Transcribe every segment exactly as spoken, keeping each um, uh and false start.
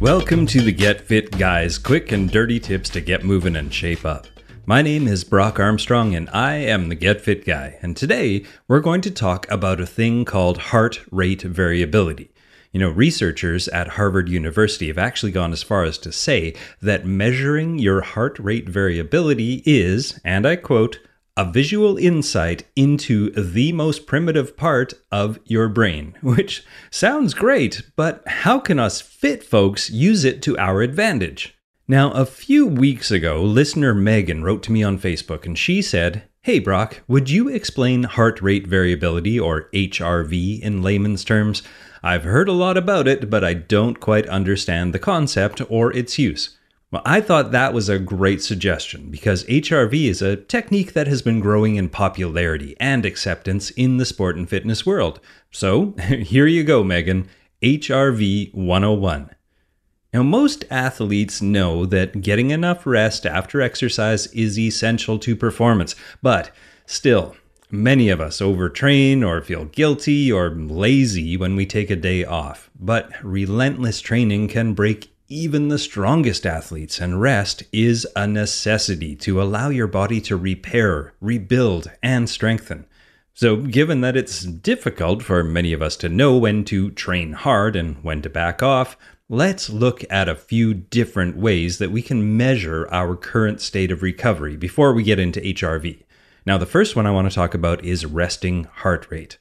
Welcome to the Get Fit Guys, quick and dirty tips to get moving and shape up. My name is Brock Armstrong and I am the Get Fit Guy, and today we're going to talk about a thing called heart rate variability. You know, researchers at Harvard University have actually gone as far as to say that measuring your heart rate variability is, and I quote, a visual insight into the most primitive part of your brain, which sounds great, but how can us fit folks use it to our advantage? Now, a few weeks ago, listener Megan wrote to me on Facebook and she said, "Hey Brock, would you explain heart rate variability, or H R V in layman's terms? I've heard a lot about it, but I don't quite understand the concept or its use." Well, I thought that was a great suggestion because H R V is a technique that has been growing in popularity and acceptance in the sport and fitness world. So here you go, Megan, H R V one oh one. Now, most athletes know that getting enough rest after exercise is essential to performance, but still, many of us overtrain or feel guilty or lazy when we take a day off. But relentless training can break even the strongest athletes, and rest is a necessity to allow your body to repair, rebuild, and strengthen. So given that it's difficult for many of us to know when to train hard and when to back off, let's look at a few different ways that we can measure our current state of recovery before we get into H R V. Now, the first one I want to talk about is resting heart rate.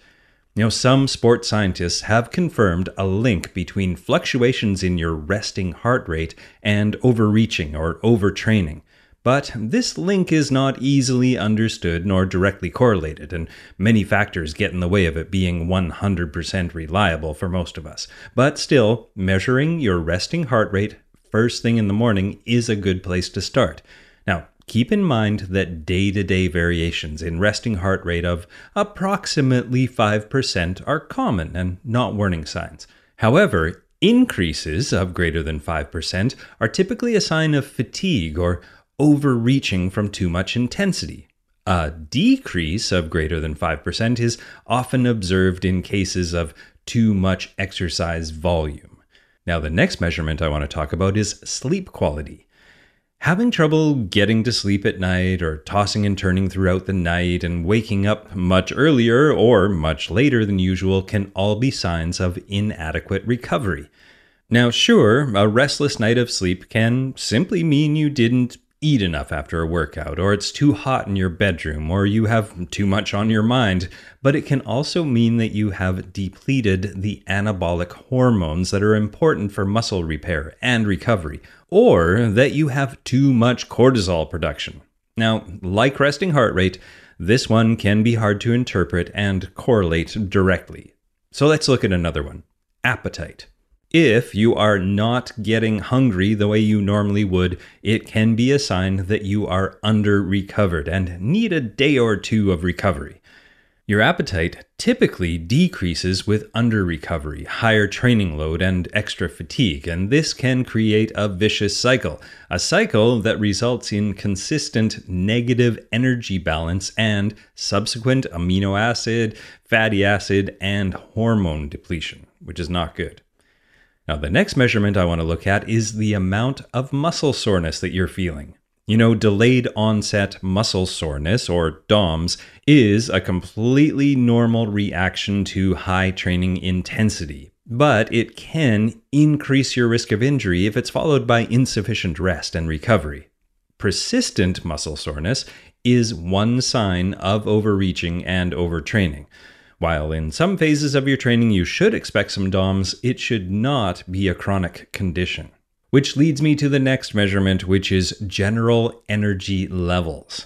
You know, some sports scientists have confirmed a link between fluctuations in your resting heart rate and overreaching or overtraining. But this link is not easily understood nor directly correlated, and many factors get in the way of it being one hundred percent reliable for most of us. But still, measuring your resting heart rate first thing in the morning is a good place to start. Now, keep in mind that day-to-day variations in resting heart rate of approximately five percent are common and not warning signs. However, increases of greater than five percent are typically a sign of fatigue or overreaching from too much intensity. A decrease of greater than five percent is often observed in cases of too much exercise volume. Now, the next measurement I want to talk about is sleep quality. Having trouble getting to sleep at night, or tossing and turning throughout the night and waking up much earlier or much later than usual, can all be signs of inadequate recovery. Now, sure, a restless night of sleep can simply mean you didn't eat enough after a workout, or it's too hot in your bedroom, or you have too much on your mind, but it can also mean that you have depleted the anabolic hormones that are important for muscle repair and recovery, or that you have too much cortisol production. Now, like resting heart rate, this one can be hard to interpret and correlate directly. So let's look at another one, appetite. If you are not getting hungry the way you normally would, it can be a sign that you are under-recovered and need a day or two of recovery. Your appetite typically decreases with under-recovery, higher training load, and extra fatigue, and this can create a vicious cycle, a cycle that results in consistent negative energy balance and subsequent amino acid, fatty acid, and hormone depletion, which is not good. Now, the next measurement I want to look at is the amount of muscle soreness that you're feeling. You know, delayed onset muscle soreness, or DOMS, is a completely normal reaction to high training intensity, but it can increase your risk of injury if it's followed by insufficient rest and recovery. Persistent muscle soreness is one sign of overreaching and overtraining. While in some phases of your training you should expect some DOMS, it should not be a chronic condition. Which leads me to the next measurement, which is general energy levels.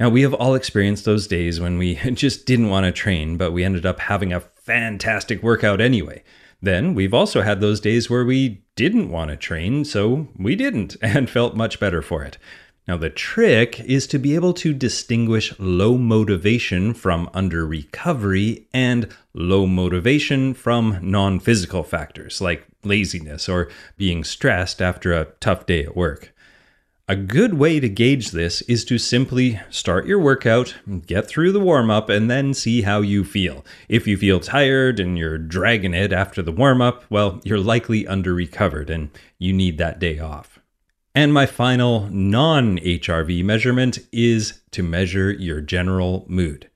Now, we have all experienced those days when we just didn't want to train, but we ended up having a fantastic workout anyway. Then we've also had those days where we didn't want to train, so we didn't and felt much better for it. Now, the trick is to be able to distinguish low motivation from under recovery and low motivation from non-physical factors like laziness or being stressed after a tough day at work. A good way to gauge this is to simply start your workout, get through the warm-up, and then see how you feel. If you feel tired and you're dragging it after the warm-up, well, you're likely under-recovered and you need that day off. And my final non-H R V measurement is to measure your general mood.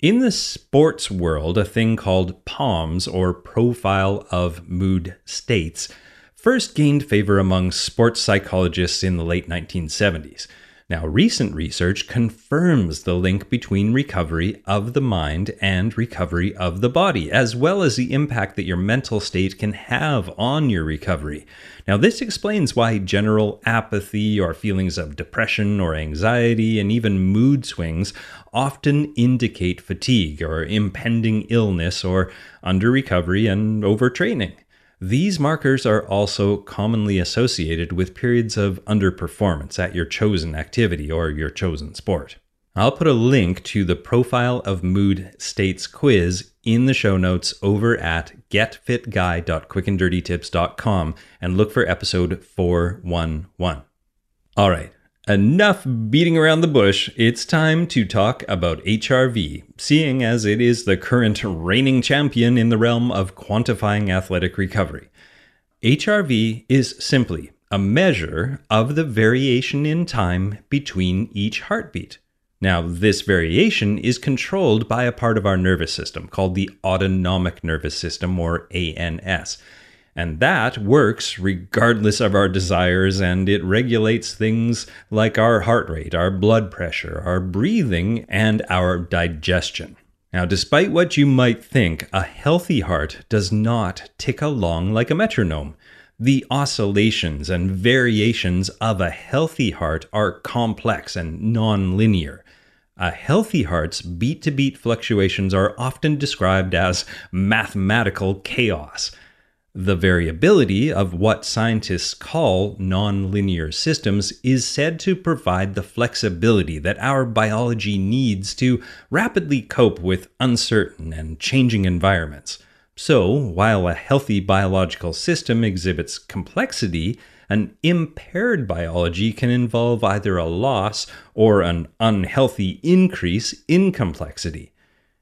In the sports world, a thing called POMS, or Profile of Mood States, first gained favor among sports psychologists in the late nineteen seventies. Now, recent research confirms the link between recovery of the mind and recovery of the body, as well as the impact that your mental state can have on your recovery. Now, this explains why general apathy or feelings of depression or anxiety and even mood swings often indicate fatigue or impending illness or under-recovery and overtraining. These markers are also commonly associated with periods of underperformance at your chosen activity or your chosen sport. I'll put a link to the Profile of Mood States quiz in the show notes over at get fit guy dot quick and dirty tips dot com and look for episode four eleven. All right, enough beating around the bush. It's time to talk about H R V, seeing as it is the current reigning champion in the realm of quantifying athletic recovery. H R V is simply a measure of the variation in time between each heartbeat. Now, this variation is controlled by a part of our nervous system called the autonomic nervous system, or A N S. And that works regardless of our desires, and it regulates things like our heart rate, our blood pressure, our breathing, and our digestion. Now, despite what you might think, a healthy heart does not tick along like a metronome. The oscillations and variations of a healthy heart are complex and non-linear. A healthy heart's beat-to-beat fluctuations are often described as mathematical chaos. The variability of what scientists call nonlinear systems is said to provide the flexibility that our biology needs to rapidly cope with uncertain and changing environments. So, while a healthy biological system exhibits complexity, an impaired biology can involve either a loss or an unhealthy increase in complexity.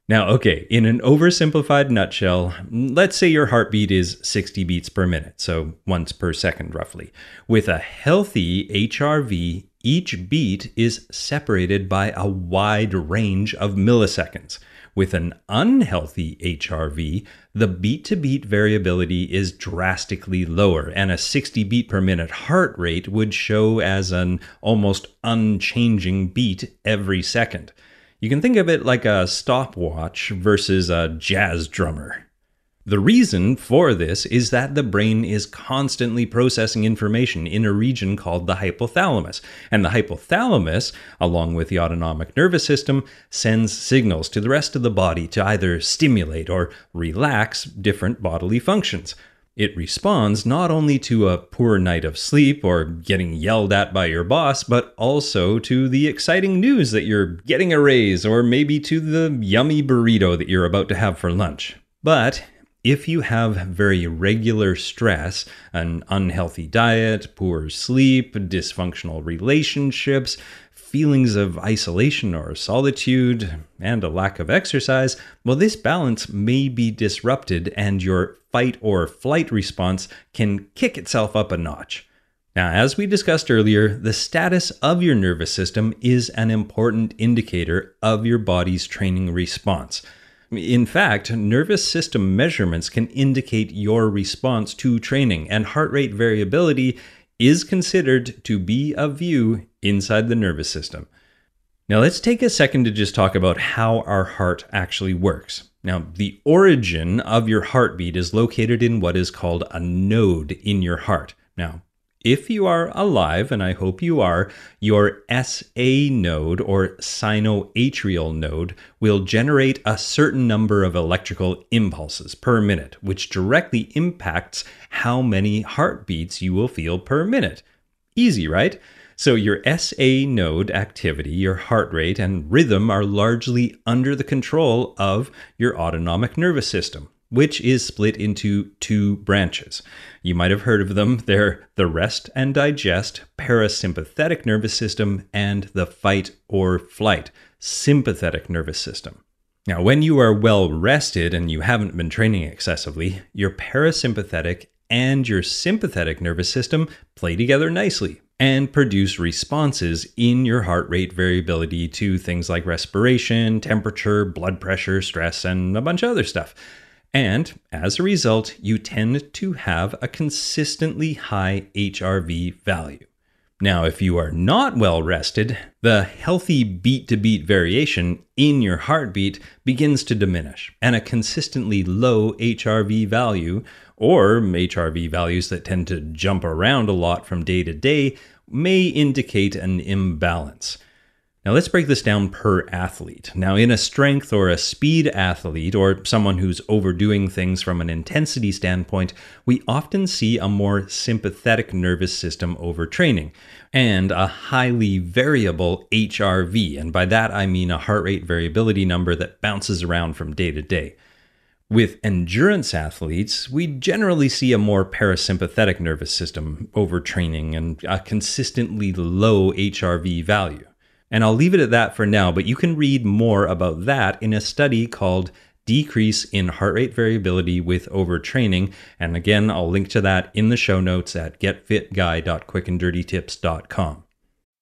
Now, okay, in an oversimplified nutshell, let's say your heartbeat is sixty beats per minute, so once per second roughly. With a healthy H R V, each beat is separated by a wide range of milliseconds. With an unhealthy H R V, the beat-to-beat variability is drastically lower, and a sixty beat per minute heart rate would show as an almost unchanging beat every second. You can think of it like a stopwatch versus a jazz drummer. The reason for this is that the brain is constantly processing information in a region called the hypothalamus, and the hypothalamus, along with the autonomic nervous system, sends signals to the rest of the body to either stimulate or relax different bodily functions. It responds not only to a poor night of sleep or getting yelled at by your boss, but also to the exciting news that you're getting a raise, or maybe to the yummy burrito that you're about to have for lunch. But if you have very regular stress, an unhealthy diet, poor sleep, dysfunctional relationships, feelings of isolation or solitude, and a lack of exercise, well, this balance may be disrupted and your fight or flight response can kick itself up a notch. Now, as we discussed earlier, the status of your nervous system is an important indicator of your body's training response. In fact, nervous system measurements can indicate your response to training, and heart rate variability is considered to be a view inside the nervous system. Now, let's take a second to just talk about how our heart actually works. Now, the origin of your heartbeat is located in what is called a node in your heart. Now, if you are alive, and I hope you are, your S A node or sinoatrial node will generate a certain number of electrical impulses per minute, which directly impacts how many heartbeats you will feel per minute. Easy, right? So your S A node activity, your heart rate, and rhythm are largely under the control of your autonomic nervous system, which is split into two branches. You might have heard of them. They're the rest and digest parasympathetic nervous system and the fight or flight sympathetic nervous system. Now, when you are well rested and you haven't been training excessively, your parasympathetic and your sympathetic nervous system play together nicely and produce responses in your heart rate variability to things like respiration, temperature, blood pressure, stress, and a bunch of other stuff. And as a result, you tend to have a consistently high H R V value. Now, if you are not well rested, the healthy beat-to-beat variation in your heartbeat begins to diminish, and a consistently low H R V value, or H R V values that tend to jump around a lot from day to day, may indicate an imbalance. Now let's break this down per athlete. Now in a strength or a speed athlete or someone who's overdoing things from an intensity standpoint, we often see a more sympathetic nervous system overtraining and a highly variable H R V. And by that, I mean a heart rate variability number that bounces around from day to day. With endurance athletes, we generally see a more parasympathetic nervous system overtraining and a consistently low H R V value. And I'll leave it at that for now, but you can read more about that in a study called Decrease in Heart Rate Variability with Overtraining. And again, I'll link to that in the show notes at get fit guy dot quick and dirty tips dot com.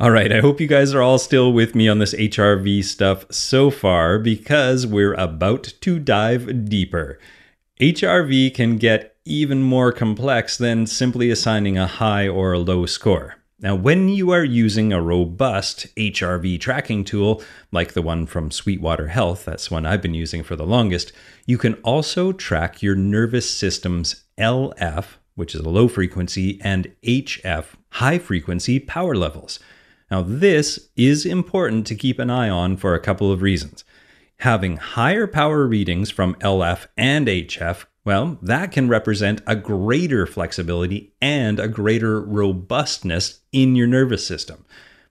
All right, I hope you guys are all still with me on this H R V stuff so far, because we're about to dive deeper. H R V can get even more complex than simply assigning a high or a low score. Now, when you are using a robust H R V tracking tool, like the one from Sweetwater Health, that's one I've been using for the longest, you can also track your nervous system's L F, which is a low frequency, and H F, high frequency power levels. Now, this is important to keep an eye on for a couple of reasons. Having higher power readings from L F and H F, well, that can represent a greater flexibility and a greater robustness in your nervous system.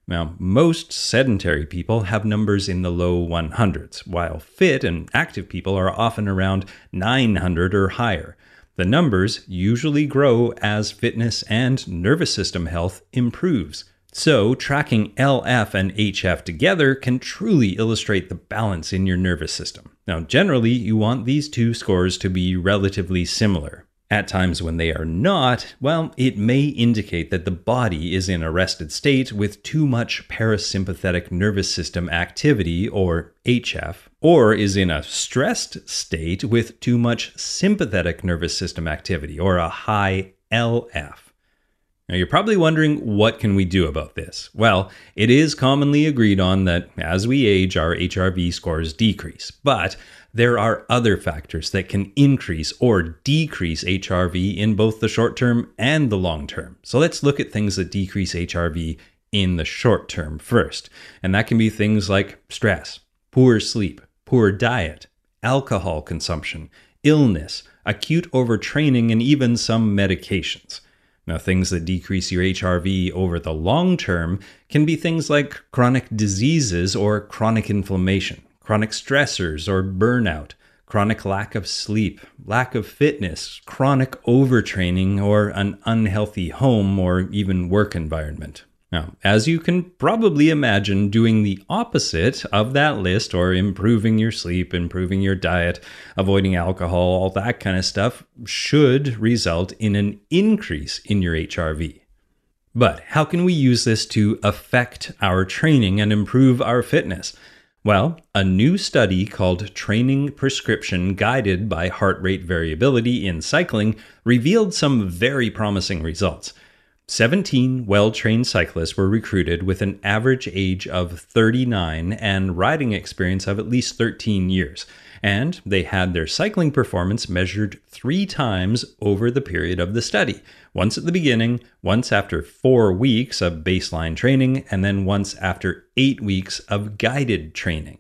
Now, most sedentary people have numbers in the low hundreds, while fit and active people are often around nine hundred or higher. The numbers usually grow as fitness and nervous system health improves. So tracking L F and H F together can truly illustrate the balance in your nervous system. Now, generally, you want these two scores to be relatively similar. At times when they are not, well, it may indicate that the body is in a rested state with too much parasympathetic nervous system activity, or H F, or is in a stressed state with too much sympathetic nervous system activity, or a high L F. Now, you're probably wondering, what can we do about this? Well, it is commonly agreed on that as we age, our H R V scores decrease, but there are other factors that can increase or decrease H R V in both the short term and the long term. So let's look at things that decrease H R V in the short term first. And that can be things like stress, poor sleep, poor diet, alcohol consumption, illness, acute overtraining, and even some medications. Now, things that decrease your H R V over the long term can be things like chronic diseases or chronic inflammation, chronic stressors or burnout, chronic lack of sleep, lack of fitness, chronic overtraining, or an unhealthy home or even work environment. Now, as you can probably imagine, doing the opposite of that list, or improving your sleep, improving your diet, avoiding alcohol, all that kind of stuff, should result in an increase in your H R V. But how can we use this to affect our training and improve our fitness? Well, a new study called Training Prescription Guided by Heart Rate Variability in Cycling revealed some very promising results. seventeen well-trained cyclists were recruited with an average age of thirty-nine and riding experience of at least thirteen years, and they had their cycling performance measured three times over the period of the study, once at the beginning, once after four weeks of baseline training, and then once after eight weeks of guided training.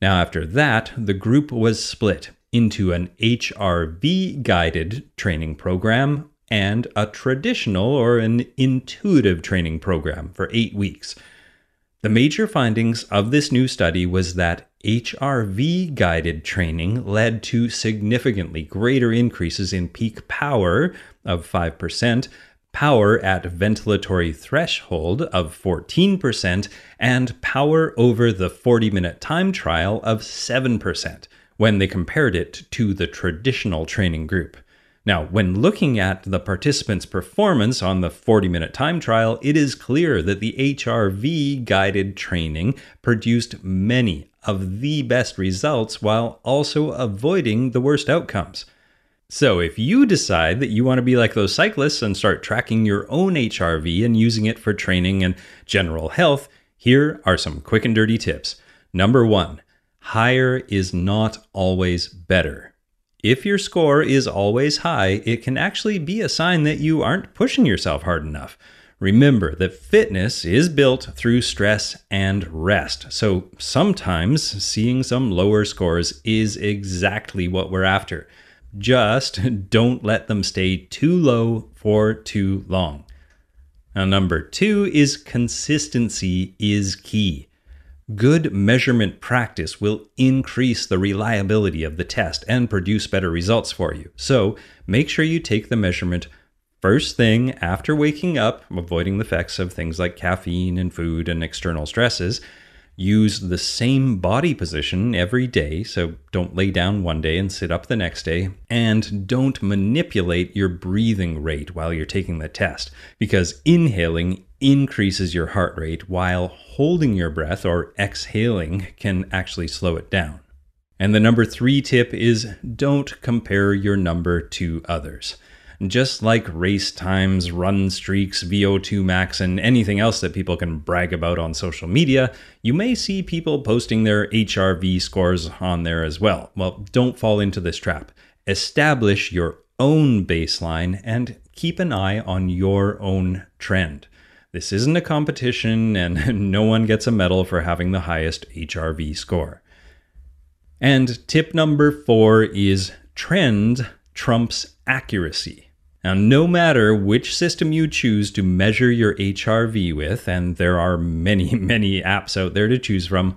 Now, after that, the group was split into an H R V-guided training program and a traditional or an intuitive training program for eight weeks. The major findings of this new study was that H R V-guided training led to significantly greater increases in peak power of five percent, power at ventilatory threshold of fourteen percent, and power over the forty-minute time trial of seven percent when they compared it to the traditional training group. Now, when looking at the participants' performance on the forty-minute time trial, it is clear that the H R V-guided training produced many of the best results while also avoiding the worst outcomes. So if you decide that you want to be like those cyclists and start tracking your own H R V and using it for training and general health, here are some quick and dirty tips. Number one, higher is not always better. If your score is always high, it can actually be a sign that you aren't pushing yourself hard enough. Remember that fitness is built through stress and rest, so sometimes seeing some lower scores is exactly what we're after. Just don't let them stay too low for too long. Now, number two is consistency is key. Good measurement practice will increase the reliability of the test and produce better results for you. So make sure you take the measurement first thing after waking up, avoiding the effects of things like caffeine and food and external stresses. Use the same body position every day, so don't lay down one day and sit up the next day. And don't manipulate your breathing rate while you're taking the test, because inhaling increases your heart rate while holding your breath or exhaling can actually slow it down. And the number three tip is, don't compare your number to others. Just like race times, run streaks, V O two max, and anything else that people can brag about on social media, you may see people posting their H R V scores on there as well. Well, don't fall into this trap. Establish your own baseline and keep an eye on your own trend. This isn't a competition, and no one gets a medal for having the highest H R V score. And tip number four is, trend trumps accuracy. Now, no matter which system you choose to measure your H R V with, and there are many, many apps out there to choose from,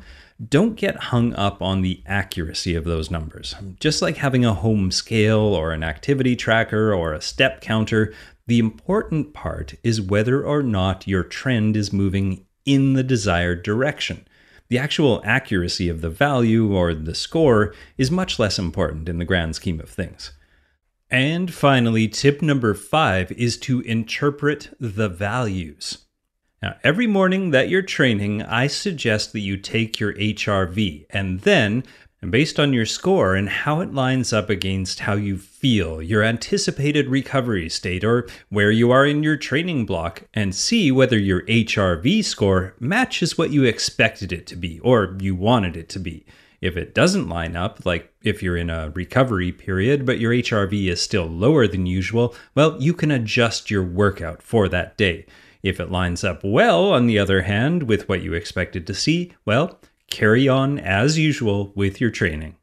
don't get hung up on the accuracy of those numbers. Just like having a home scale or an activity tracker or a step counter, the important part is whether or not your trend is moving in the desired direction. The actual accuracy of the value or the score is much less important in the grand scheme of things. And finally, tip number five is to interpret the values. Now, every morning that you're training, I suggest that you take your H R V and then, based on your score and how it lines up against how you feel, your anticipated recovery state, or where you are in your training block, and see whether your H R V score matches what you expected it to be or you wanted it to be. If it doesn't line up, like if you're in a recovery period but your H R V is still lower than usual, well, you can adjust your workout for that day. If it lines up well, on the other hand, with what you expected to see, well, carry on as usual with your training.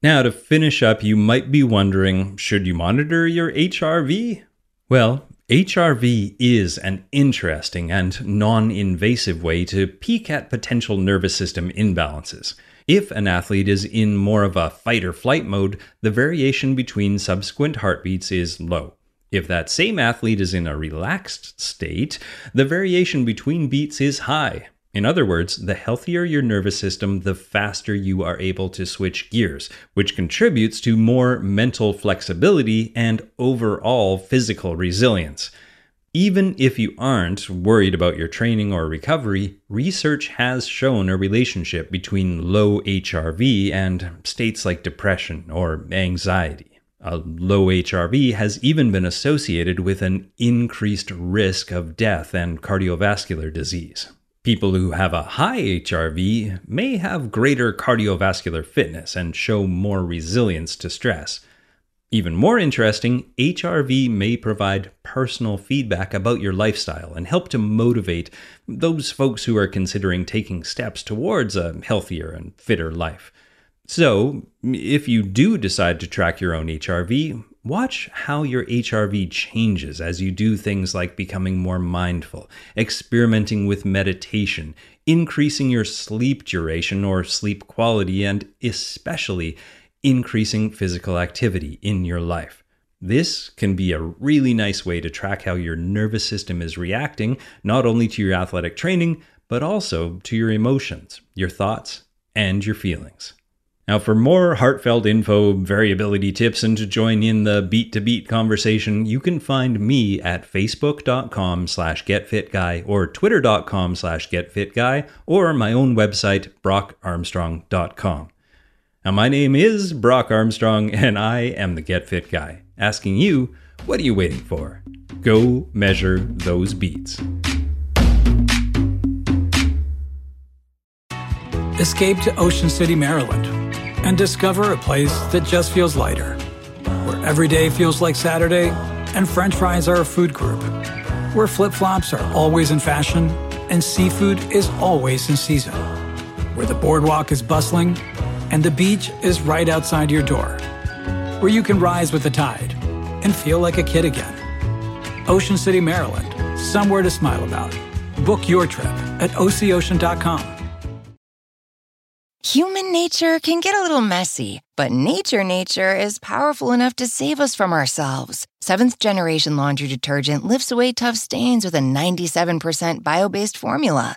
Now, to finish up, you might be wondering, should you monitor your H R V? Well, H R V is an interesting and non-invasive way to peek at potential nervous system imbalances. If an athlete is in more of a fight or flight mode, the variation between subsequent heartbeats is low. If that same athlete is in a relaxed state, the variation between beats is high. In other words, the healthier your nervous system, the faster you are able to switch gears, which contributes to more mental flexibility and overall physical resilience. Even if you aren't worried about your training or recovery, research has shown a relationship between low H R V and states like depression or anxiety. A low H R V has even been associated with an increased risk of death and cardiovascular disease. People who have a high H R V may have greater cardiovascular fitness and show more resilience to stress. Even more interesting, H R V may provide personal feedback about your lifestyle and help to motivate those folks who are considering taking steps towards a healthier and fitter life. So, if you do decide to track your own H R V, watch how your H R V changes as you do things like becoming more mindful, experimenting with meditation, increasing your sleep duration or sleep quality, and especially increasing physical activity in your life. This can be a really nice way to track how your nervous system is reacting, not only to your athletic training, but also to your emotions, your thoughts, and your feelings. Now, for more heartfelt info, variability tips, and to join in the beat-to-beat conversation, you can find me at facebook.com slash getfitguy or twitter.com slash getfitguy or my own website, brock armstrong dot com. Now, my name is Brock Armstrong, and I am the Get Fit Guy, asking you, what are you waiting for? Go measure those beats. Escape to Ocean City, Maryland, and discover a place that just feels lighter, where every day feels like Saturday and french fries are a food group, where flip-flops are always in fashion and seafood is always in season, where the boardwalk is bustling and the beach is right outside your door, where you can rise with the tide and feel like a kid again. Ocean City, Maryland, somewhere to smile about. Book your trip at O C ocean dot com. Human nature can get a little messy, but nature nature is powerful enough to save us from ourselves. Seventh Generation laundry detergent lifts away tough stains with a ninety-seven percent bio-based formula.